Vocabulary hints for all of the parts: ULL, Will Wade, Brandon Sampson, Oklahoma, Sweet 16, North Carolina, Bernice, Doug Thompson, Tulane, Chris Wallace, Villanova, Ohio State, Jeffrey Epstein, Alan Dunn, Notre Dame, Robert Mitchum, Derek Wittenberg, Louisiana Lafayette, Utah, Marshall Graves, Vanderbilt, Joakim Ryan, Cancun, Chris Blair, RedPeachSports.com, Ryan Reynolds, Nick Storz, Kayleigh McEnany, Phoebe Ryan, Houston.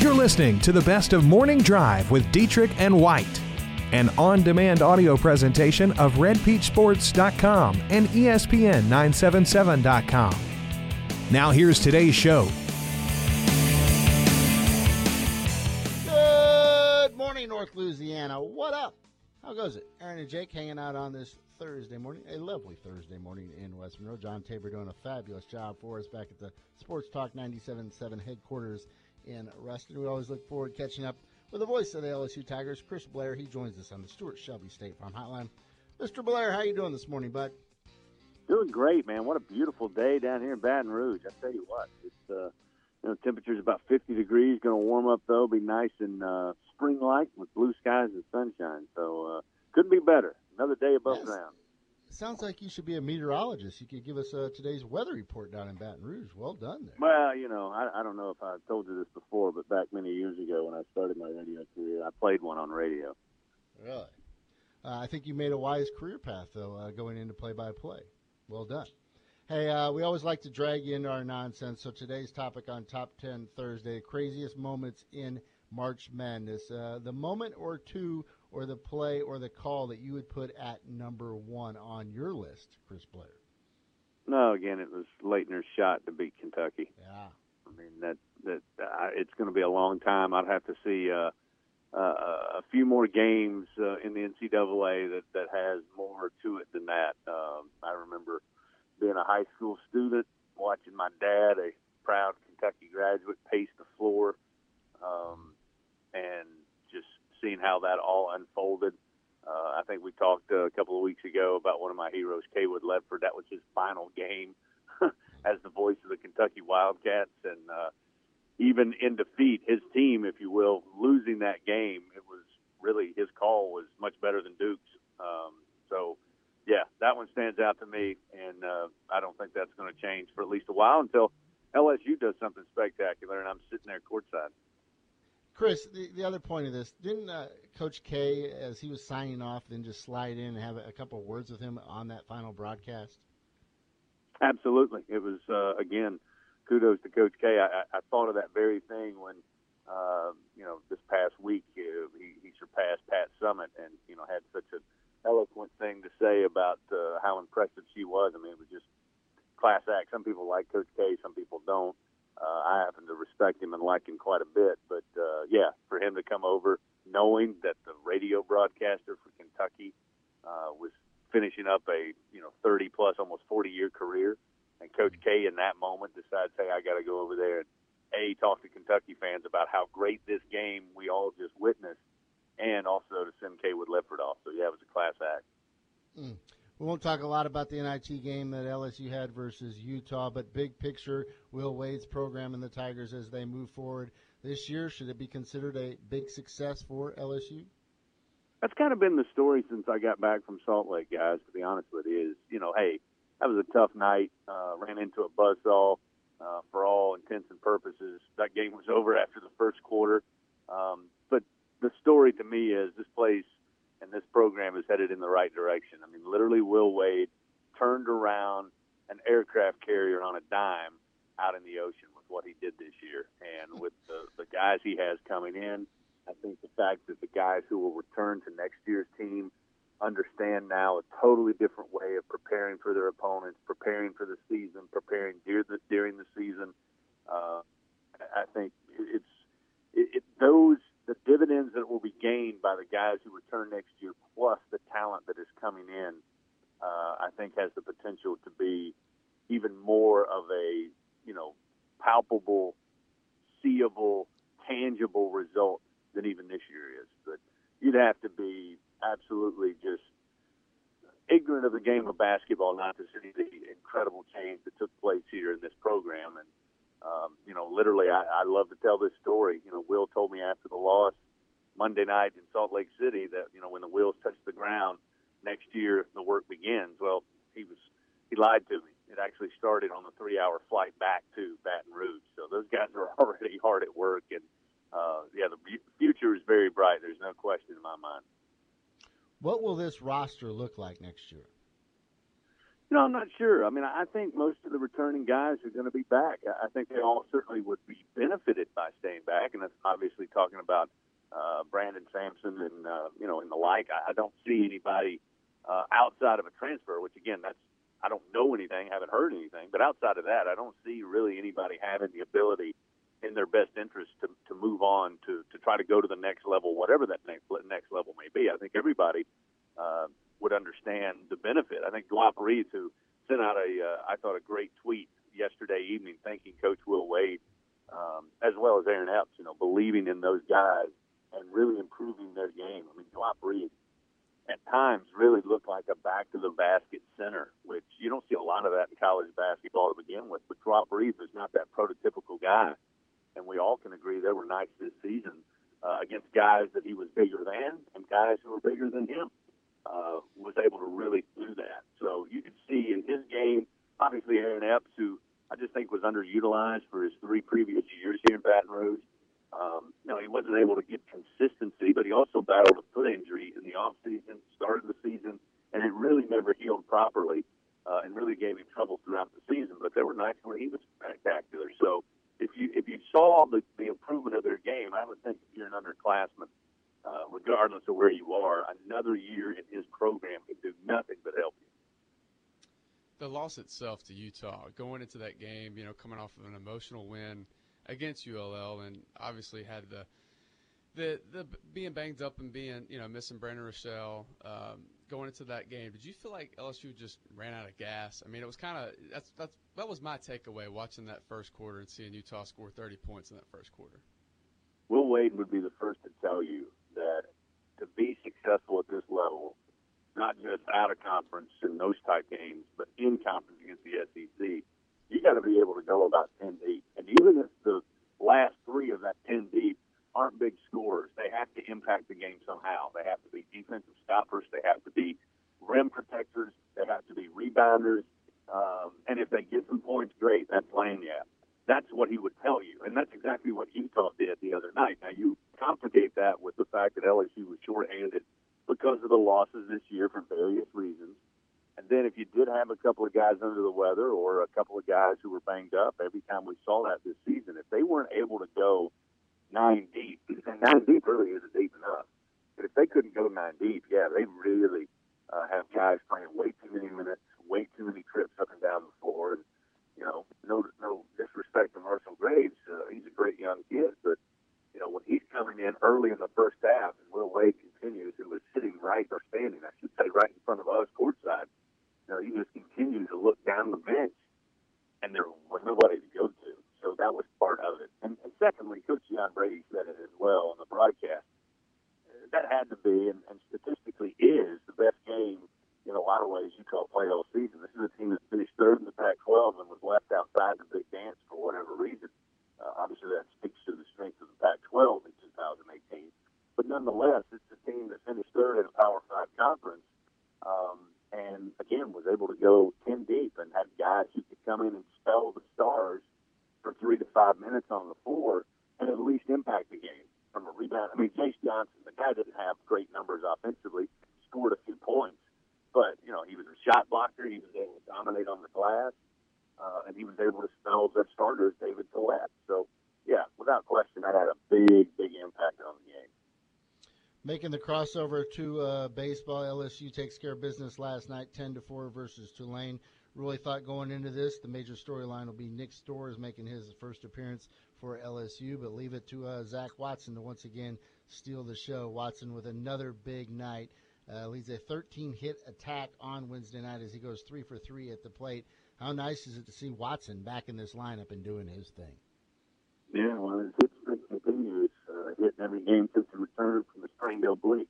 You're listening to the best of Morning Drive with Dietrich and White, an on-demand audio presentation of RedPeachSports.com and ESPN977.com. Now here's today's show. Good morning, North Louisiana. What up? How goes it? Aaron and Jake hanging out on this Thursday morning, a lovely Thursday morning in West Monroe. John Tabor doing a fabulous job for us back at the Sports Talk 97.7 headquarters in Ruston. We always look forward to catching up with the voice of the LSU Tigers, Chris Blair. He joins us on the Stuart Shelby State Farm Hotline. Mr. Blair, how you doing this morning, bud? Doing great, man. What a beautiful day down here in Baton Rouge. I tell you what, it's temperature's about 50 degrees. Going to warm up though. Be nice and spring-like with blue skies and sunshine. So couldn't be better. Another day above ground. Sounds like you should be a meteorologist. You could give us today's weather report down in Baton Rouge. Well done there. Well, you know, I don't know if I told you this before, but back many years ago when I started my radio career, I played one on radio. Really? I think you made a wise career path, though, going into play-by-play. Well done. Hey, we always like to drag you into our nonsense, so today's topic on Top 10 Thursday, craziest moments in March Madness. The moment or two or the play or the call that you would put at number one on your list, Chris Blair? No, again, it was Laettner's shot to beat Kentucky. Yeah. I mean, that it's going to be a long time. I'd have to see a few more games in the NCAA that has more to it than that. I remember being a high school student, watching my dad, a proud Kentucky graduate, pace the floor, and just seeing how that all unfolded. I think we talked a couple of weeks ago about one of my heroes, Cawood Ledford. That was his final game as the voice of the Kentucky Wildcats. And even in defeat, his team, if you will, losing that game, it was really his call was much better than Duke's. So, yeah, that one stands out to me. And I don't think that's going to change for at least a while until LSU does something spectacular, and I'm sitting there courtside. Chris, the other point of this, didn't Coach K, as he was signing off, then just slide in and have a couple of words with him on that final broadcast? Absolutely. It was, again, kudos to Coach K. I thought of that very thing when, this past week he surpassed Pat Summitt and, had such an eloquent thing to say about how impressive she was. I mean, it was just class act. Some people like Coach K, some people don't. I happen to respect him and like him quite a bit. But, yeah, for him to come over knowing that the radio broadcaster for Kentucky was finishing up a, 30-plus, almost 40-year career, and Coach K in that moment decides, hey, I got to go over there and, A, talk to Kentucky fans about how great this game we all just witnessed, and also to send Cawood Ledford off. So, yeah, it was a class act. Mm. We won't talk a lot about the NIT game that LSU had versus Utah, but big picture, Will Wade's program and the Tigers as they move forward this year, should it be considered a big success for LSU? That's kind of been the story since I got back from Salt Lake, guys, to be honest with you, is, hey, that was a tough night, ran into a buzzsaw for all intents and purposes. That game was over after the first quarter. But the story to me is this place and this program is headed in the right direction. I mean, literally Will Wade turned around an aircraft carrier on a dime out in the ocean with what he did this year. And with the guys he has coming in, I think the fact that the guys who will return to next year's team understand now a totally different way of preparing for their opponents, preparing for the season, preparing during the season, I think the dividends that will be gained by the guys who return next year, plus the talent that is coming in, I think has the potential to be even more of a, palpable, seeable, tangible result than even this year is. But you'd have to be absolutely just ignorant of the game of basketball not to see the incredible change that took place here in this program. And Literally, I love to tell this story. Will told me after the loss Monday night in Salt Lake City that, when the wheels touch the ground, next year the work begins. Well, he lied to me. It actually started on the 3-hour flight back to Baton Rouge. So those guys are already hard at work. And, the future is very bright. There's no question in my mind. What will this roster look like next year? I'm not sure. I think most of the returning guys are going to be back. I think they all certainly would be benefited by staying back, and that's obviously talking about Brandon Sampson and, and the like. I don't see anybody outside of a transfer, which, again, I don't know anything, haven't heard anything. But outside of that, I don't see really anybody having the ability in their best interest to move on, to try to go to the next level, whatever that next level may be. I think everybody would understand the benefit. I think Duop Reath, who sent out a great tweet yesterday evening thanking Coach Will Wade, as well as Aaron Epps, believing in those guys and really improving their game. Duop Reath at times really looked like a back-to-the-basket center, which you don't see a lot of that in college basketball to begin with, but Duop Reath is not that prototypical guy. And we all can agree there were nights this season against guys that he was bigger than and guys who were bigger than him. Was able to really do that. So you could see in his game, obviously Aaron Epps, who I just think was underutilized for his 3 previous years here in Baton Rouge. He wasn't able to get consistency, but he also battled a foot injury in the offseason, start of the season, and it really never healed properly and really gave him trouble throughout the season. But there were nights where he was spectacular. So if you saw the improvement of their game, I would think if you're an underclassman, regardless of where you are, another year in his program can do nothing but help you. The loss itself to Utah, going into that game, coming off of an emotional win against ULL, and obviously had the being banged up and being missing Brandon Rochelle going into that game. Did you feel like LSU just ran out of gas? It was kind of that was my takeaway watching that first quarter and seeing Utah score 30 points in that first quarter. Will Wade would be the first to tell you that to be successful at this level, not just out of conference in those type games, but in conference against the SEC, you got to be able to go about 10 deep. And even if the last 3 of that 10 deep aren't big scorers, they have to impact the game somehow. They have to be defensive stoppers. They have to be rim protectors. They have to be rebounders. And if they get some points, great, that's playing you. That's what he would tell you, and that's exactly what Utah did the other night. Now, you complicate that with the fact that LSU was shorthanded because of the losses this year for various reasons. And then if you did have a couple of guys under the weather or a couple of guys who were banged up, every time we saw that this season, if they weren't able to go 9 deep, and 9 deep really isn't deep enough, but if they couldn't go 9 deep, they really have guys playing way too many minutes, way too many trips up and down the floor, and no disrespect to Marshall Graves. He's a great young kid, but, when he's coming in early in the first half and Will Wade continues, who was sitting right in front of us courtside, he just continues to look down the bench, and there was nobody to go to. So that was part of it. And secondly, Coach John Brady said it as well on the broadcast. That had to be, and statistically is, the best game in a lot of ways Utah played all season. This is a team that finished 3rd in the Pac-12 and was left outside the big dance for whatever reason. Obviously, that speaks to the strength of the Pac-12 in 2018. But nonetheless, it's a team that finished 3rd in a Power 5 conference and, again, was able to go 10 deep and had guys who could come in and spell the stars for 3 to 5 minutes on the floor and at least impact the game from a rebound. Chase Johnson, the guy didn't have great numbers offensively, scored a few points. But, he was a shot blocker. He was able to dominate on the glass. And he was able to spell their starters, David Collette. So, without question, that had a big, big impact on the game. Making the crossover to baseball, LSU takes care of business last night, 10-4 versus Tulane. Really thought going into this, the major storyline will be Nick Storz making his first appearance for LSU, but leave it to Zach Watson to once again steal the show. Watson with another big night. Leads a 13-hit attack on Wednesday night as he goes 3 for 3 at the plate. How nice is it to see Watson back in this lineup and doing his thing? Yeah, well, his hit streak continues, hitting every game since he returned from the strained oblique,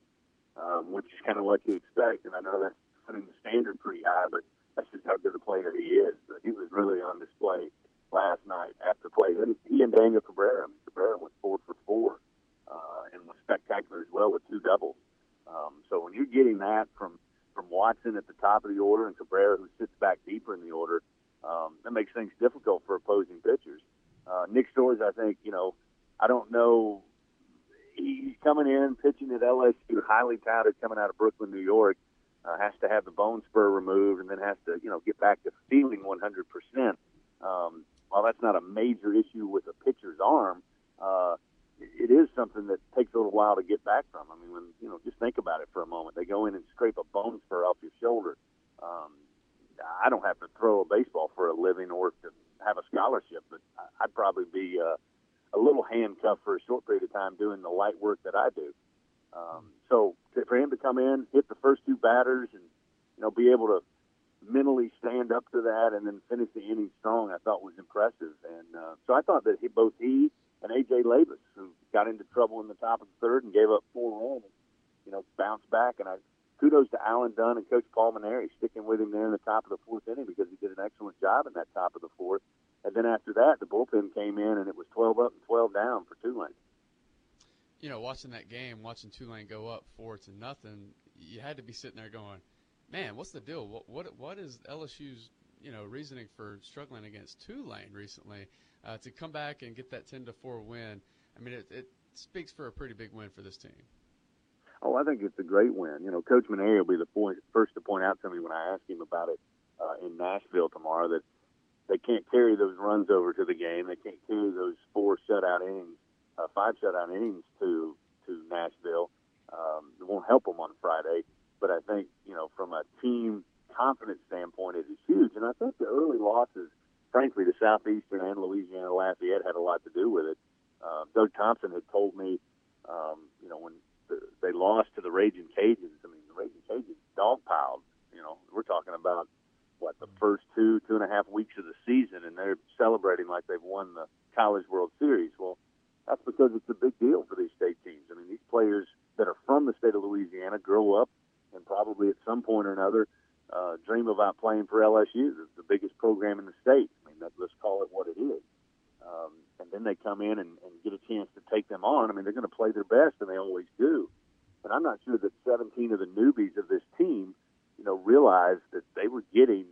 which is kind of what you expect. And I know that's putting the standard pretty high, but that's just how good a player he is. But he was really on display last night after plays. And he and Daniel Cabrera, went 4 for 4 and was spectacular as well with 2 doubles. So when you're getting that from Watson at the top of the order and Cabrera who sits back deeper in the order, that makes things difficult for opposing pitchers. Nick Storz, I think, I don't know. He's coming in, pitching at LSU, highly touted, coming out of Brooklyn, New York. Has to have the bone spur removed and then has to, get back to feeling 100%. While that's not a major issue with a pitcher's arm, it is something that takes a little while to get back from. I mean, when just think about it for a moment. They go in and scrape a bone spur off your shoulder. I don't have to throw a baseball for a living or to have a scholarship, but I'd probably be a little handcuffed for a short period of time doing the light work that I do. So for him to come in, hit the first 2 batters and, be able to mentally stand up to that and then finish the inning strong, I thought was impressive. And so I thought that both he and A.J. Labus, who got into trouble in the top of the third and gave up 4 runs, bounced back. And kudos to Alan Dunn and Coach Paul Maneri sticking with him there in the top of the 4th inning because he did an excellent job in that top of the 4th. And then after that, the bullpen came in and it was 12 up and 12 down for Tulane. Watching that game, watching Tulane go up 4-0, you had to be sitting there going, man, what's the deal? What is LSU's, reasoning for struggling against Tulane recently to come back and get that 10-4 win? I mean, it speaks for a pretty big win for this team. Oh, I think it's a great win. Coach Maneri will be first to point out to me when I ask him about it in Nashville tomorrow that they can't carry those runs over to the game. They can't carry those 5 shutout innings to Nashville. It won't help them on Friday, but I think, from a team confidence standpoint, it is huge. And I think the early losses, frankly, to Southeastern and Louisiana Lafayette had a lot to do with it. Doug Thompson had told me, when they lost to the Ragin' Cajuns, the Ragin' Cajuns dogpiled. We're talking about, the first 2.5 weeks of the season, and they're celebrating like they've won the College World Series. Well, that's because it's a big deal for these state teams. These players that are from the state of Louisiana grow up and probably at some point or another dream about playing for LSU, the biggest program in the state. Let's call it what it is. And then they come in and get a chance to take them on. They're going to play their best, and they always do. But I'm not sure that 17 of the newbies of this team, realized that they were getting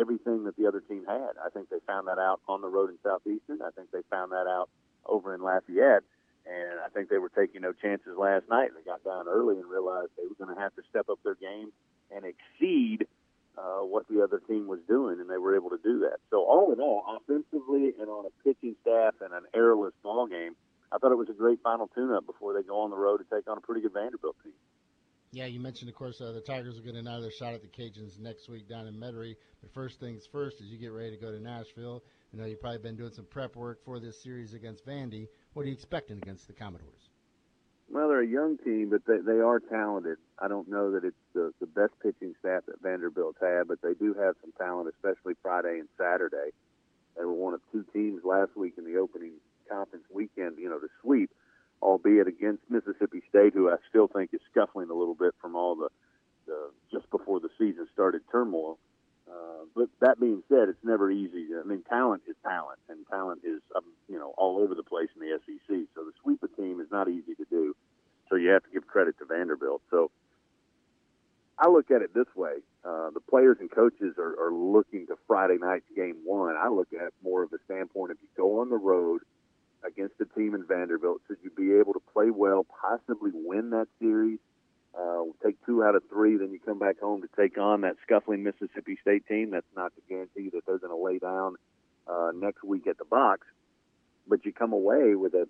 everything that the other team had. I think they found that out on the road in Southeastern. I think they found that out over in Lafayette, and I think they were taking no chances last night. They got down early and realized they were going to have to step up their game and exceed what the other team was doing, and they were able to do that. So all in all, offensively and on a pitching staff and an errorless ball game, I thought it was a great final tune-up before they go on the road to take on a pretty good Vanderbilt team. Yeah, you mentioned, of course, the Tigers will get another shot at the Cajuns next week down in Metairie. But first things first, as you get ready to go to Nashville, you've probably been doing some prep work for this series against Vandy. What are you expecting against the Commodores? Well, they're a young team, but they are talented. I don't know that it's the best pitching staff that Vanderbilt's had, but they do have some talent, especially Friday and Saturday. They were one of 2 teams last week in the opening conference weekend, to sweep, albeit against Mississippi State, who I still think is scuffling a little bit from all the just before the season started turmoil. But that being said, it's never easy. Talent is talent, and talent is, all over the place in the SEC. So the sweep of team is not easy to do. So you have to give credit to Vanderbilt. So I look at it this way. The players and coaches are looking to Friday night's game 1. I look at it more of the standpoint, if you go on the road against a team in Vanderbilt, should you be able to play well, possibly win that series, take 2 out of 3, then you come back home to take on that scuffling Mississippi State team. That's not to guarantee that they're going to lay down next week at the box, but you come away with a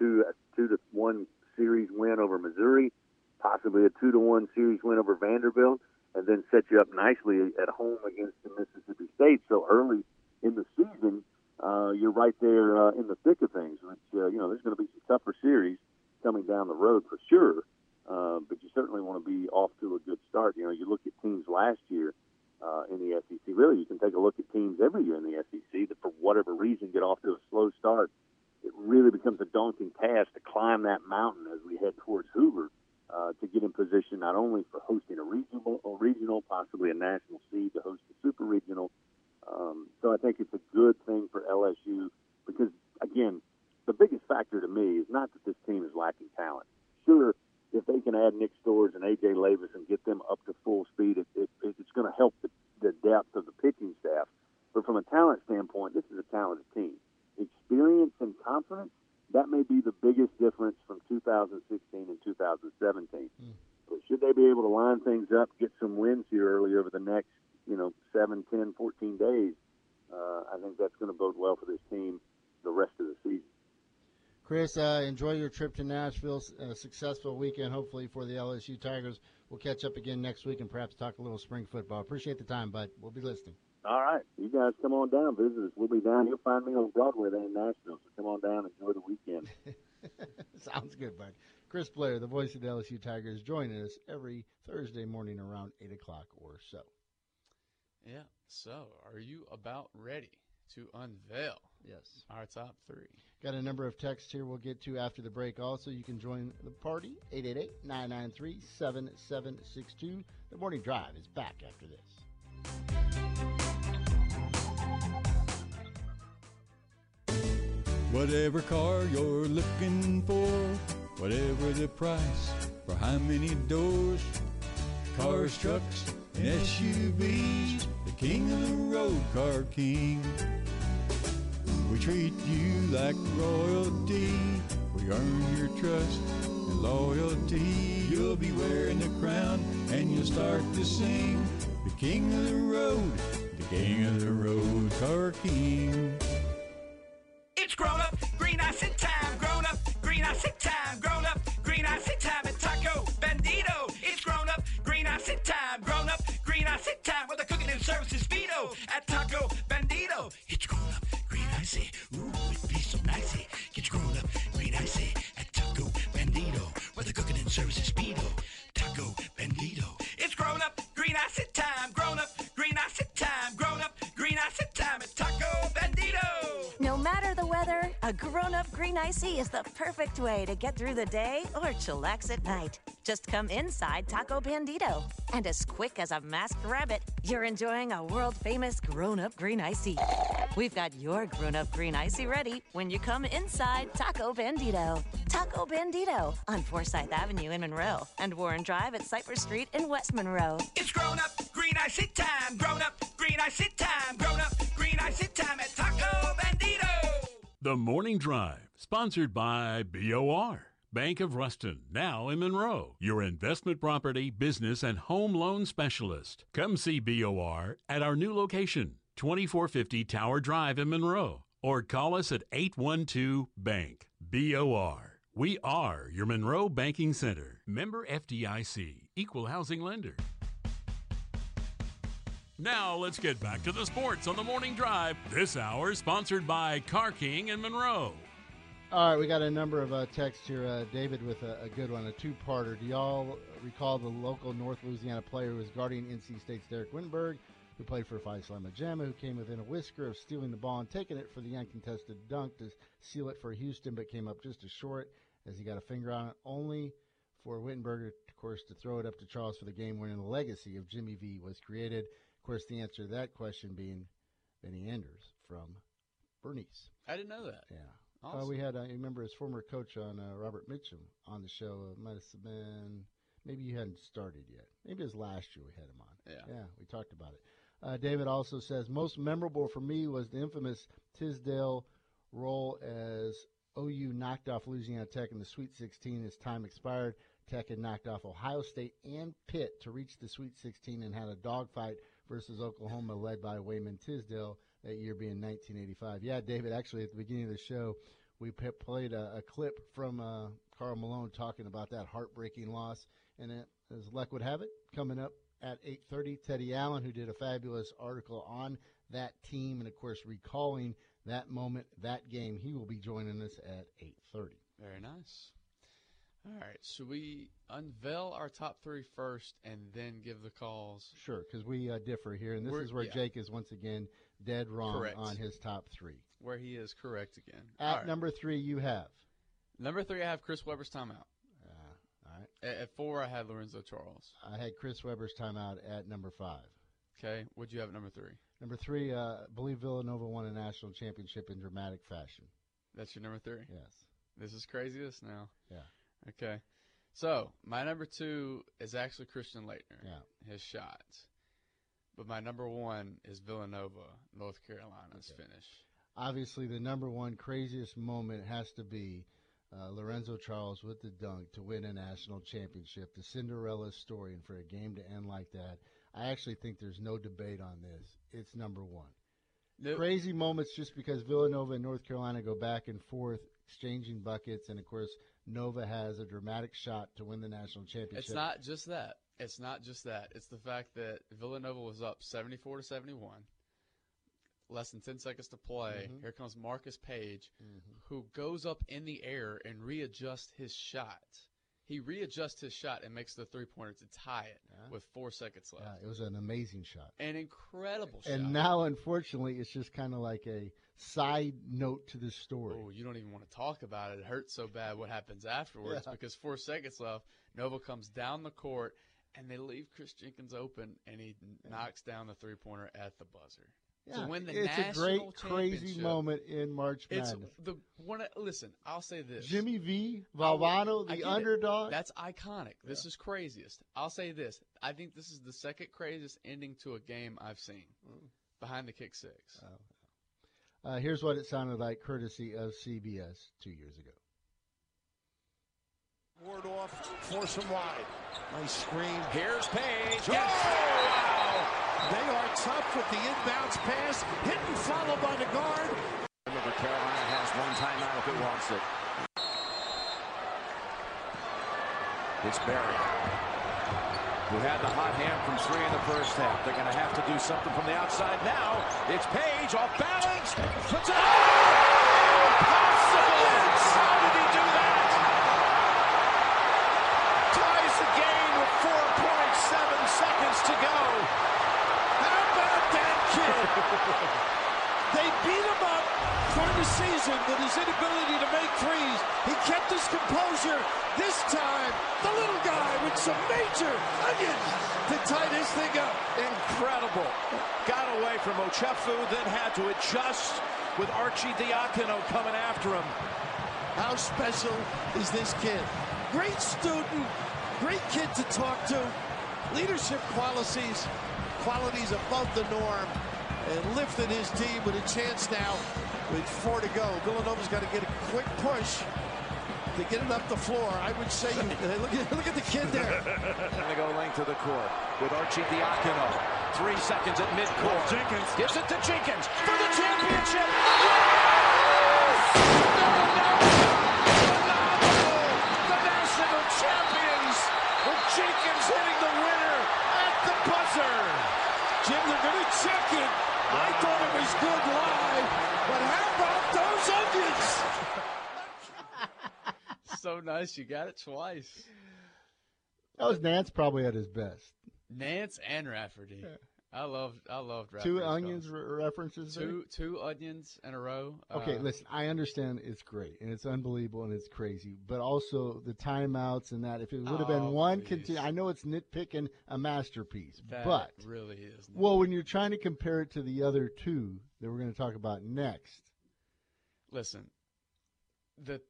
2-1 series win over Missouri, possibly a 2-1 series win over Vanderbilt, and then set you up nicely at home against the Mississippi State. So early in the season, you're right there in the thick of things, which, there's going to be some tougher series coming down the road for sure, but you certainly want to be off to a good start. You look at teams last year in the SEC. Really, you can take a look at teams every year in the SEC that for whatever reason get off to a slow start. It really becomes a daunting task to climb that mountain as we head towards Hoover to get in position not only for hosting a regional, possibly a national seed, to host a super regional. So I think it's a good thing for LSU because, again, the biggest factor to me is not that this team is lacking talent. Sure, if they can add Nick Storz and A.J. Lavis and get them up to full speed, it's going to help the depth of the pitching staff. But from a talent standpoint, this is a talented team. Experience and confidence, that may be the biggest difference from 2016 and 2017. But should they be able to line things up, get some wins here early over the next, 7, 10, 14 days, I think that's going to bode well for this team the rest of the season. Chris, enjoy your trip to Nashville. A successful weekend, hopefully, for the LSU Tigers. We'll catch up again next week and perhaps talk a little spring football. Appreciate the time, bud. We'll be listening. All right. You guys come on down, visit us. We'll be down. You'll find me on Broadway there in Nashville. So come on down and enjoy the weekend. Sounds good, bud. Chris Blair, the voice of the LSU Tigers, joining us every Thursday morning around 8 o'clock or so. Yeah. So are you about ready to unveil? Yes. Our top three. Got a number of texts here we'll get to after the break. Also, you can join the party, 888-993-7762. The Morning Drive is back after this. Whatever car you're looking for, whatever the price, for how many doors, cars, trucks, and SUVs, the king of the road, Car King. We treat you like royalty. We earn your trust and loyalty. You'll be wearing the crown and you'll start to sing. The king of the road, the king of the road, Car King. It's grown up, green ice and time. Grown up, green ice and time. Grown up, green ice and time. And Taco Bandito. It's grown up, green ice and time. Grown up, green ice and time. With the cooking and services, Vito at Taco Bandito. It's grown up. Icy. Ooh, it'd be so nicey. Get your grown up, green icy at Taco Bandito. Where the cooking and service is speedo. Taco Bandito. It's grown up, green icy time. Grown up, green icy time. Grown up, green icy time at Taco Bandito. No matter the weather, a grown up green icy is the perfect way to get through the day or chillax at night. Just come inside Taco Bandito. And as quick as a masked rabbit, you're enjoying a world-famous grown-up green icy. We've got your grown-up green icy ready when you come inside Taco Bandito. Taco Bandito on Forsyth Avenue in Monroe and Warren Drive at Cypress Street in West Monroe. It's grown-up green icy time. Grown-up green icy time. Grown-up green icy time at Taco Bandito. The Morning Drive, sponsored by BOR. Bank of Ruston, now in Monroe, your investment property, business, and home loan specialist. Come see BOR at our new location, 2450 Tower Drive in Monroe, or call us at 812-BANK. BOR. We are your Monroe Banking Center. Member FDIC. Equal housing lender. Now let's get back to the sports on the Morning Drive. This hour sponsored by Car King in Monroe. All right, we got a number of texts here. David with a good one, a two-parter. Do y'all recall the local North Louisiana player who was guarding NC State's Derek Wittenberg, who played for Faisal Majama, who came within a whisker of stealing the ball and taking it for the uncontested dunk to seal it for Houston, but came up just as short as he got a finger on it, only for Wittenberg, of course, to throw it up to Charles for the game winner, and the legacy of Jimmy V was created. Of course, the answer to that question being Benny Anders from Bernice. I didn't know that. Yeah. Awesome. We had, I remember his former coach on Robert Mitchum on the show. It might have been, maybe you hadn't started yet. Maybe it was last year we had him on. Yeah, we talked about it. David also says, most memorable for me was the infamous Tisdale roll as OU knocked off Louisiana Tech in the Sweet 16 as time expired. Tech had knocked off Ohio State and Pitt to reach the Sweet 16 and had a dogfight versus Oklahoma led by Wayman Tisdale. That year being 1985. Yeah, David, actually, at the beginning of the show, we played a clip from Carl Malone talking about that heartbreaking loss. And it, as luck would have it, coming up at 8:30, Teddy Allen, who did a fabulous article on that team and, of course, recalling that moment, that game. He will be joining us at 8:30. Very nice. All right, so we unveil our top three first and then give the calls. Sure, because we differ here, and this is where Jake is once again dead wrong on his top three. Where he is correct again. At number three, you have? Number three, I have Chris Webber's timeout. All right. At four, I had Lorenzo Charles. I had Chris Webber's timeout at number five. Okay. What'd you have at number three? Number three, I believe Villanova won a national championship in dramatic fashion. That's your number three? Yes. This is craziness now. Yeah. Okay. So my number two is actually Christian Laettner. Yeah. His shots. But my number one is Villanova, North Carolina's finish. Obviously, the number one craziest moment has to be Lorenzo Charles with the dunk to win a national championship, the Cinderella story, and for a game to end like that. I actually think there's no debate on this. It's number one. Nope. Crazy moments just because Villanova and North Carolina go back and forth, exchanging buckets, and, of course, Nova has a dramatic shot to win the national championship. It's not just that. It's not just that. It's the fact that Villanova was up 74-71, less than 10 seconds to play. Mm-hmm. Here comes Marcus Paige, who goes up in the air and readjusts his shot. He readjusts his shot and makes the three-pointer to tie it with 4 seconds left. Yeah, it was an amazing shot. An incredible shot. And now, unfortunately, it's just kind of like a side note to this story. Oh, you don't even want to talk about it. It hurts so bad what happens afterwards because 4 seconds left, Nova comes down the court, and they leave Chris Jenkins open, and he knocks down the three-pointer at the buzzer. Yeah, to win the national championship. It's a great, crazy moment in March Madness. Listen, I'll say this. Jimmy V, Valvano, the underdog. That's iconic. Yeah. This is craziest. I'll say this. I think this is the second craziest ending to a game I've seen, behind the kick six. Oh. Here's what it sounded like, courtesy of CBS 2 years ago. Ward off, force him wide. Nice screen. Here's Paige. Yes. Oh, wow. They are tough with the inbounds pass. Hit and followed by the guard. Remember, Carolina has one timeout if it wants it. It's Barry, who had the hot hand from three in the first half. They're going to have to do something from the outside now. It's Paige off balance. Puts it Impossible. How did he do that? 4.7 seconds to go. How about that kid? They beat him up for the season with his inability to make threes. He kept his composure. This time, the little guy with some major onions to tie this thing up. Incredible. Got away from Ochefu, then had to adjust with Archie Diacono coming after him. How special is this kid? Great student. Great kid to talk to. Leadership qualities above the norm, and lifted his team with a chance now with 4 to go. Villanova's got to get a quick push to get it up the floor. I would say, look at the kid there. Going to go length of the court with Archie Diacono. 3 seconds at midcourt. Jenkins gives it to Jenkins for the championship. Jenkins hitting the winner at the buzzer. Jim, they're going to check it. I thought it was good live, but how about those onions? So nice. You got it twice. That was Nance probably at his best. Nance and Rafferty. Yeah. I loved Rafferty. Two onions references. Two onions in a row. Okay, listen, I understand it's great, and it's unbelievable, and it's crazy, but also the timeouts and that. If it would have been one I know it's nitpicking a masterpiece, but really is. Well, when you're trying to compare it to the other two that we're going to talk about next. Listen, if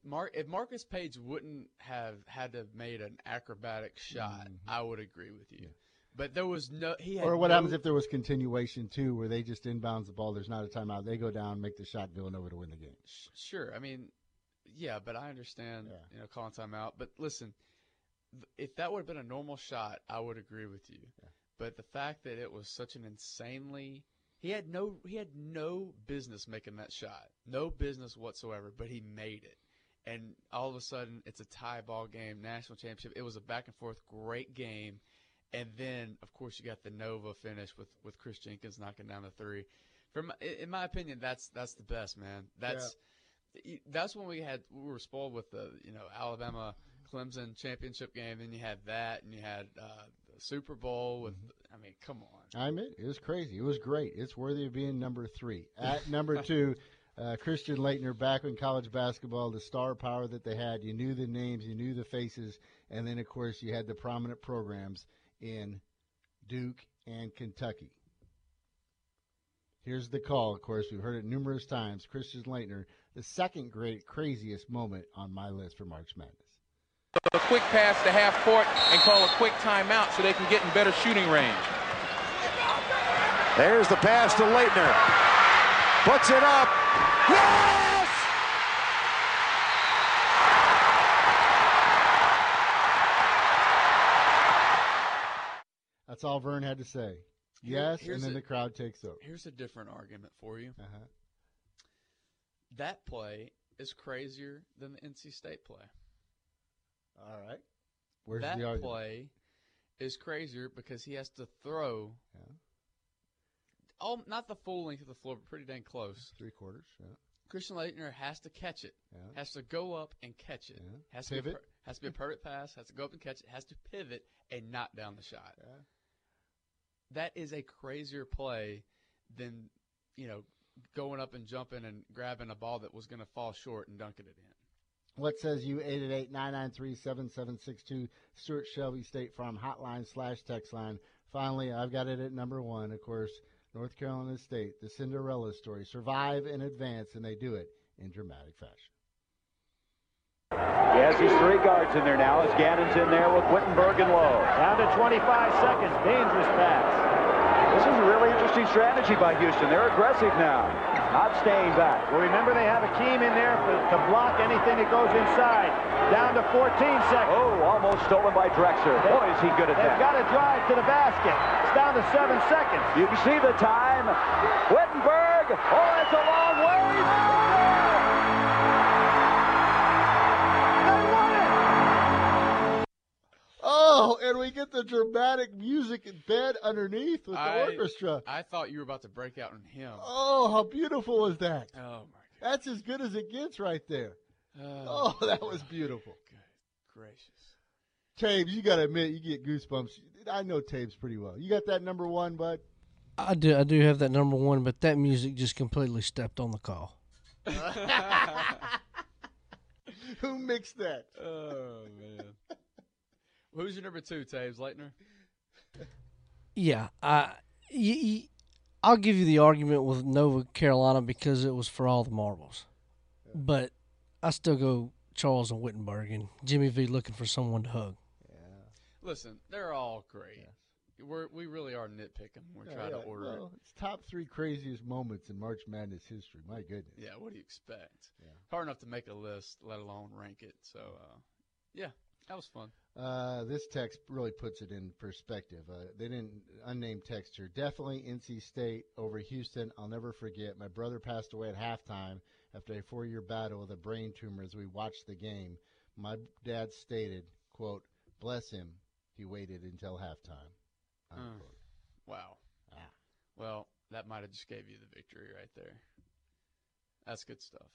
Marcus Paige wouldn't have had to have made an acrobatic shot, I would agree with you. Yeah. But there was no – happens if there was continuation, too, where they just inbounds the ball, there's not a timeout, they go down, make the shot, Villanova to win the game. Sure. I mean, yeah, but I understand, calling timeout. But, listen, if that would have been a normal shot, I would agree with you. Yeah. But the fact that it was such an insanely – he had no business making that shot, no business whatsoever, but he made it. And all of a sudden, it's a tie ball game, national championship. It was a back-and-forth great game. And then, of course, you got the Nova finish with Chris Jenkins knocking down the three. In my opinion, that's the best, man. That's when we were spoiled with the Alabama Clemson championship game. Then you had that, and you had the Super Bowl. I mean, come on. I admit it was crazy. It was great. It's worthy of being number three. At number two, Christian Laettner, back in college basketball, the star power that they had. You knew the names, you knew the faces, and then of course you had the prominent programs in Duke and Kentucky. Here's the call, of course. We've heard it numerous times. Christian Laettner, the second great, craziest moment on my list for March Madness. A quick pass to half court and call a quick timeout so they can get in better shooting range. There's the pass to Laettner. Puts it up. Yes! That's all Vern had to say. Yes, here's and then the crowd takes over. Here's a different argument for you. Uh-huh. That play is crazier than the NC State play. All right. Where's that the argument? That play is crazier because he has to throw. Yeah. Oh, not the full length of the floor, but pretty dang close. Three quarters, yeah. Christian Laettner has to catch it. Yeah. Has to go up and catch it. Yeah. Has to pivot. Has to be a perfect pass. Has to go up and catch it. Has to pivot and knock down the shot. Yeah. That is a crazier play than, you know, going up and jumping and grabbing a ball that was going to fall short and dunking it in. What says you? 888-993-7762, Stuart Shelby State Farm Hotline / text line. Finally, I've got it at number one, of course, North Carolina State, the Cinderella story. Survive and advance, and they do it in dramatic fashion. He has his three guards in there now as Gaddon's in there with Wittenberg and Lowe. Down to 25 seconds. Dangerous pass. This is a really interesting strategy by Houston. They're aggressive now. Not staying back. Well, remember they have Akeem in there to block anything that goes inside. Down to 14 seconds. Oh, almost stolen by Drexler. Boy, is he good at that. They've got to drive to the basket. It's down to 7 seconds. You can see the time. Wittenberg. Oh, that's a long way. Oh, and we get the dramatic music in bed underneath with the orchestra. I thought you were about to break out in hymn. Oh, how beautiful was that? Oh, my God. That's as good as it gets right there. Oh, that was beautiful. Good gracious. Tabes, you got to admit, you get goosebumps. I know Tabes pretty well. You got that number one, bud? I do have that number one, but that music just completely stepped on the call. Who mixed that? Oh, man. Who's your number two, Taves? Laettner? Yeah. I'll give you the argument with Nova Carolina because it was for all the marbles. Yeah. But I still go Charles and Wittenberg and Jimmy V looking for someone to hug. Yeah. Listen, they're all great. Yeah. We really are nitpicking when we're trying to order it. It's top three craziest moments in March Madness history. My goodness. Yeah, what do you expect? Yeah. Hard enough to make a list, let alone rank it. So, yeah, that was fun. This text really puts it in perspective. They didn't unnamed texture. Definitely NC State over Houston. I'll never forget. My brother passed away at halftime after a 4-year battle with a brain tumor as we watched the game. My dad stated, quote, bless him. He waited until halftime. Wow. Ah. Well, that might have just gave you the victory right there. That's good stuff.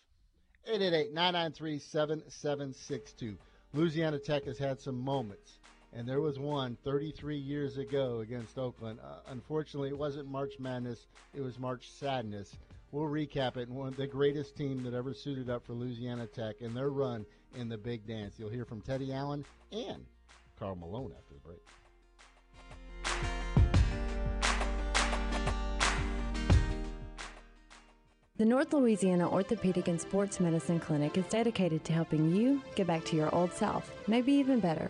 888-993-7762. Louisiana Tech has had some moments, and there was one 33 years ago against Oakland. Unfortunately, it wasn't March Madness. It was March Sadness. We'll recap it. One of the greatest team that ever suited up for Louisiana Tech and their run in the big dance. You'll hear from Teddy Allen and Carl Malone after the break. The North Louisiana Orthopedic and Sports Medicine Clinic is dedicated to helping you get back to your old self, maybe even better.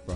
for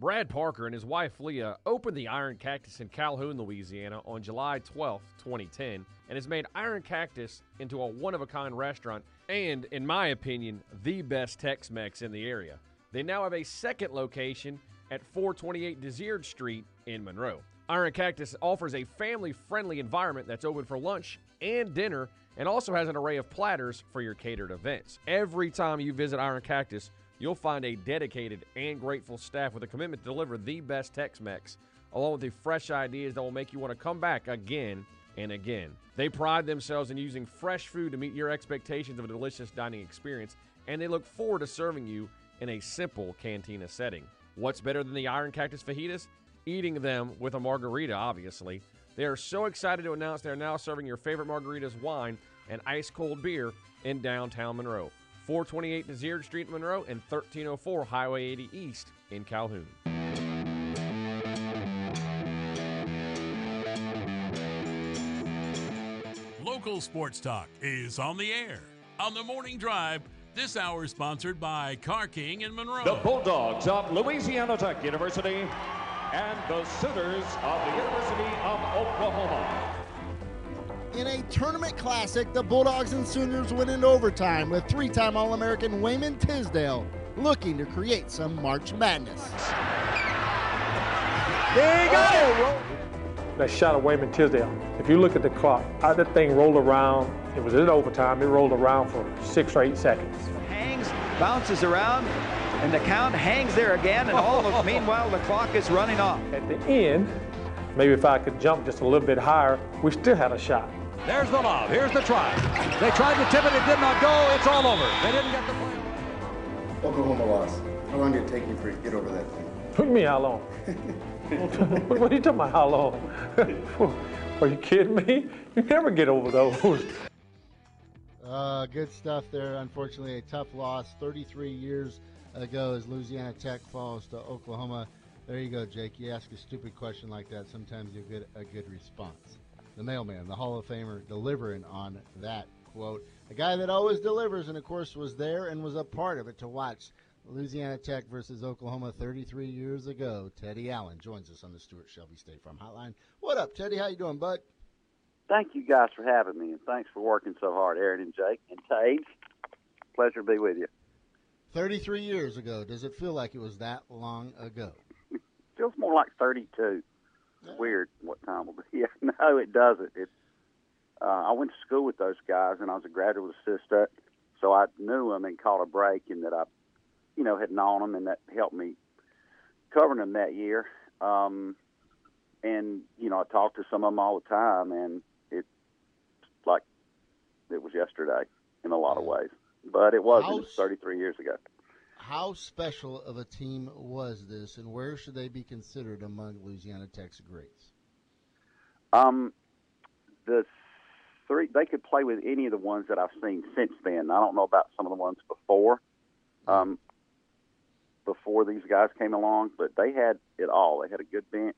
Brad Parker and his wife Leah opened the Iron Cactus in Calhoun, Louisiana on July 12, 2010, and has made Iron Cactus into a one-of-a-kind restaurant and, in my opinion, the best Tex-Mex in the area. They now have a second location at 428 Desert Street in Monroe. Iron Cactus offers a family-friendly environment that's open for lunch and dinner and also has an array of platters for your catered events. Every time you visit Iron Cactus, you'll find a dedicated and grateful staff with a commitment to deliver the best Tex-Mex, along with the fresh ideas that will make you want to come back again and again. They pride themselves in using fresh food to meet your expectations of a delicious dining experience, and they look forward to serving you in a simple cantina setting. What's better than the Iron Cactus fajitas? Eating them with a margarita, obviously. They are so excited to announce they are now serving your favorite margaritas, wine, and ice-cold beer in downtown Monroe. 428 Desert Street in Monroe and 1304 Highway 80 East in Calhoun. Local sports talk is on the air on The Morning Drive. This hour is sponsored by Car King in Monroe. The Bulldogs of Louisiana Tech University and the Sooners of the University of Oklahoma. In a tournament classic, the Bulldogs and Sooners went into overtime with three-time All-American Wayman Tisdale looking to create some March Madness. There you go! That shot of Wayman Tisdale, if you look at the clock, how that thing rolled around, it was in overtime, it rolled around for 6 or 8 seconds. Hangs, bounces around, and the count hangs there again, and meanwhile the clock is running off. At the end, maybe if I could jump just a little bit higher, we still had a shot. There's the lob. Here's the try. They tried to tip it. It did not go. It's all over. They didn't get the play. Oklahoma lost. How long did it take you to get over that thing? Took me how long? What are you talking about, how long? Are you kidding me? You never get over those. Good stuff there. Unfortunately, a tough loss. 33 years ago as Louisiana Tech falls to Oklahoma. There you go, Jake. You ask a stupid question like that, sometimes you'll get a good response. The mailman, the Hall of Famer, delivering on that quote. A guy that always delivers and, of course, was there and was a part of it to watch. Louisiana Tech versus Oklahoma 33 years ago. Teddy Allen joins us on the Stuart Shelby State Farm Hotline. What up, Teddy? How you doing, bud? Thank you guys for having me, and thanks for working so hard, Aaron and Jake. And Tate, pleasure to be with you. 33 years ago. Does it feel like it was that long ago? Feels more like 32. Yeah. Weird what time will be. Yeah, no, it doesn't. I went to school with those guys, and I was a graduate assistant, so I knew them and caught a break in that I, had known them, and that helped me covering them that year. I talked to some of them all the time, and it's like it was yesterday in a lot of ways. But it wasn't. It was 33 years ago. How special of a team was this, and where should they be considered among Louisiana Tech's greats? The three, they could play with any of the ones that I've seen since then. I don't know about some of the ones before these guys came along, but they had it all. They had a good bench.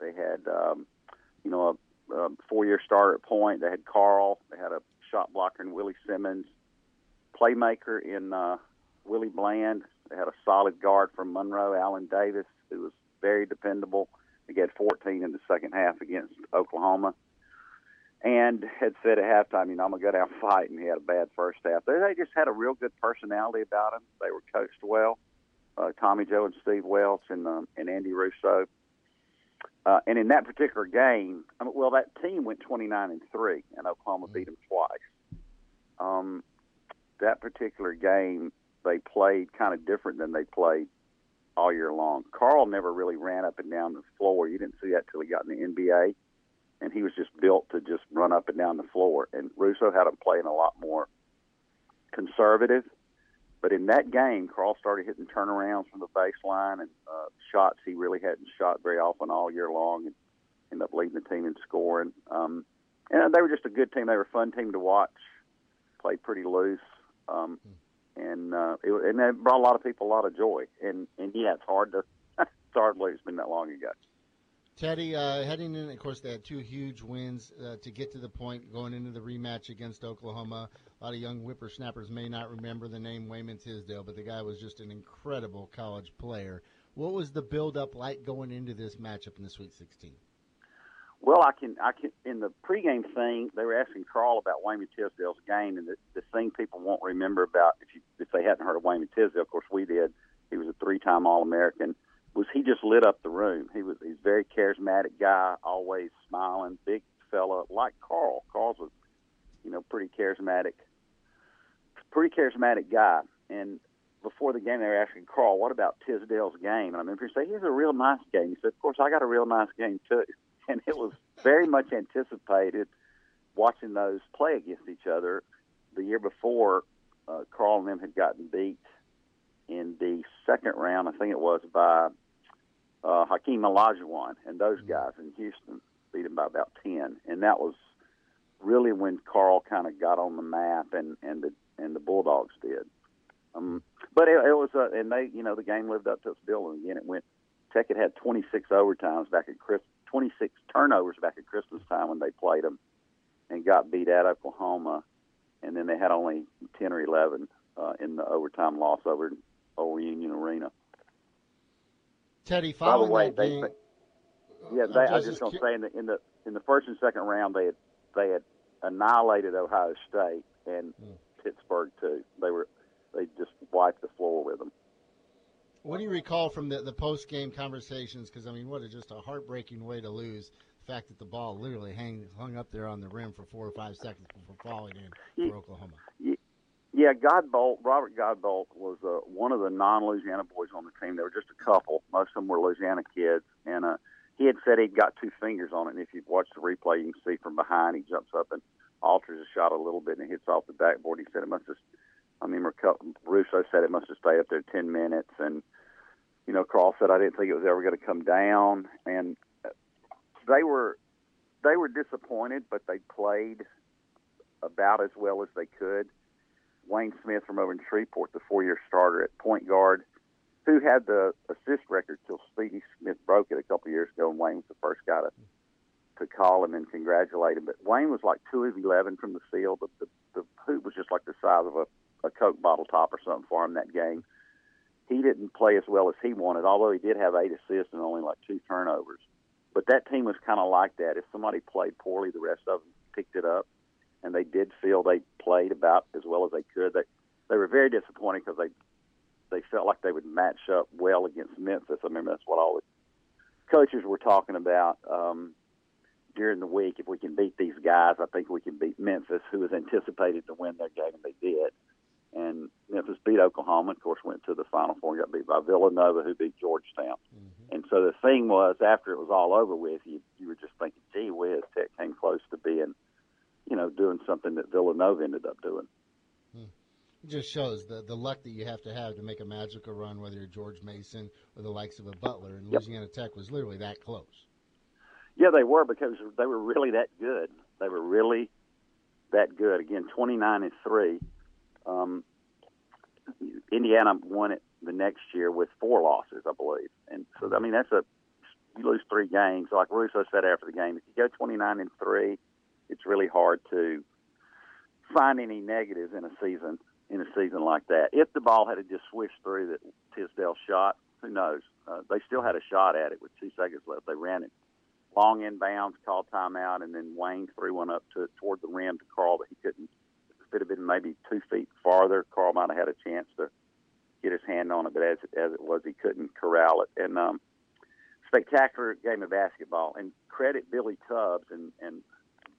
They had, a four-year starter at point. They had Carl. They had a shot blocker in Willie Simmons, playmaker in Willie Bland. They had a solid guard from Monroe, Allen Davis, who was very dependable. They got 14 in the second half against Oklahoma. And had said at halftime, I'm going to go down and fight, and he had a bad first half. They just had a real good personality about them. They were coached well. Tommy Joe and Steve Welch and Andy Russo. And in that particular game, that team went 29-3, and Oklahoma beat them twice. That particular game, they played kind of different than they played all year long. Carl never really ran up and down the floor. You didn't see that till he got in the NBA, and he was just built to just run up and down the floor. And Russo had him playing a lot more conservative. But in that game, Carl started hitting turnarounds from the baseline and shots he really hadn't shot very often all year long, and ended up leading the team in scoring. And they were just a good team. They were a fun team to watch, played pretty loose. And that brought a lot of people a lot of joy. And it's hard to start losing. It's been that long ago. Teddy, heading in, of course, they had two huge wins to get to the point going into the rematch against Oklahoma. A lot of young whippersnappers may not remember the name Wayman Tisdale, but the guy was just an incredible college player. What was the build-up like going into this matchup in the Sweet 16? Well, I can. In the pregame thing, they were asking Carl about Wayman Tisdale's game, and the thing people won't remember about, if they hadn't heard of Wayman Tisdale, of course we did, He was a three-time All-American. He just lit up the room. He's a very charismatic guy, always smiling, big fella, like Carl. Carl's a, pretty charismatic guy. And before the game, they were asking Carl, "What about Tisdale's game?" And I remember he said, "He has a real nice game." He said, "Of course, I got a real nice game too." And it was very much anticipated watching those play against each other. The year before, Carl and them had gotten beat in the second round, I think it was, by Hakeem Olajuwon and those guys in Houston, beat him by about 10. And that was really when Carl kind of got on the map, and the Bulldogs did. But it was, and they, the game lived up to its bill, and again, it went. Tech had 26 turnovers back at Christmas time when they played them, and got beat at Oklahoma, and then they had only 10 or 11 in the overtime loss over Old Union Arena. Teddy, following that game, I was just going to say in the first and second round they had annihilated Ohio State and Pittsburgh too. They just wiped the floor with them. What do you recall from the post-game conversations? Because, what a heartbreaking way to lose. The fact that the ball literally hung up there on the rim for 4 or 5 seconds before falling in for Oklahoma. Yeah, Robert Godbolt was one of the non-Louisiana boys on the team. There were just a couple. Most of them were Louisiana kids. And he had said he'd got two fingers on it. And if you watch the replay, you can see from behind, he jumps up and alters the shot a little bit, and it hits off the backboard. He said it must have... Russo said it must have stayed up there 10 minutes, and, Carl said, "I didn't think it was ever going to come down." And they were disappointed, but they played about as well as they could. Wayne Smith from over in Shreveport, the four-year starter at point guard, who had the assist record till Speedy Smith broke it a couple years ago, and Wayne was the first guy to call him and congratulate him. But Wayne was like 2 of 11 from the field. The hoop was just like the size of a Coke bottle top or something for him that game. He didn't play as well as he wanted, although he did have 8 assists and only like 2 turnovers. But that team was kind of like that. If somebody played poorly, the rest of them picked it up, and they did feel they played about as well as they could. They were very disappointed because they felt like they would match up well against Memphis. I remember that's what all the coaches were talking about during the week. If we can beat these guys, I think we can beat Memphis, who was anticipated to win their game, and they did. And Memphis beat Oklahoma, of course, went to the Final Four and got beat by Villanova, who beat Georgetown. Mm-hmm. And so the thing was, after it was all over with, you were just thinking, gee whiz, Tech came close to being, doing something that Villanova ended up doing. It just shows the luck that you have to make a magical run, whether you're George Mason or the likes of a Butler. And Louisiana Tech was literally that close. Yeah, they were, because they were really that good. They were really that good. Again, 29-3. Indiana won it the next year with 4 losses, I believe. And so, that's you lose 3 games. Like Russo said after the game, if you go 29-3, it's really hard to find any negatives in a season like that. If the ball had just swished through that Tisdale shot, who knows? They still had a shot at it with 2 seconds left. They ran it long inbounds, called timeout, and then Wayne threw one up toward the rim to Carl that he couldn't. It have been maybe 2 feet farther, Carl might have had a chance to get his hand on it, but as it was, he couldn't corral it. And spectacular game of basketball. And credit Billy Tubbs, and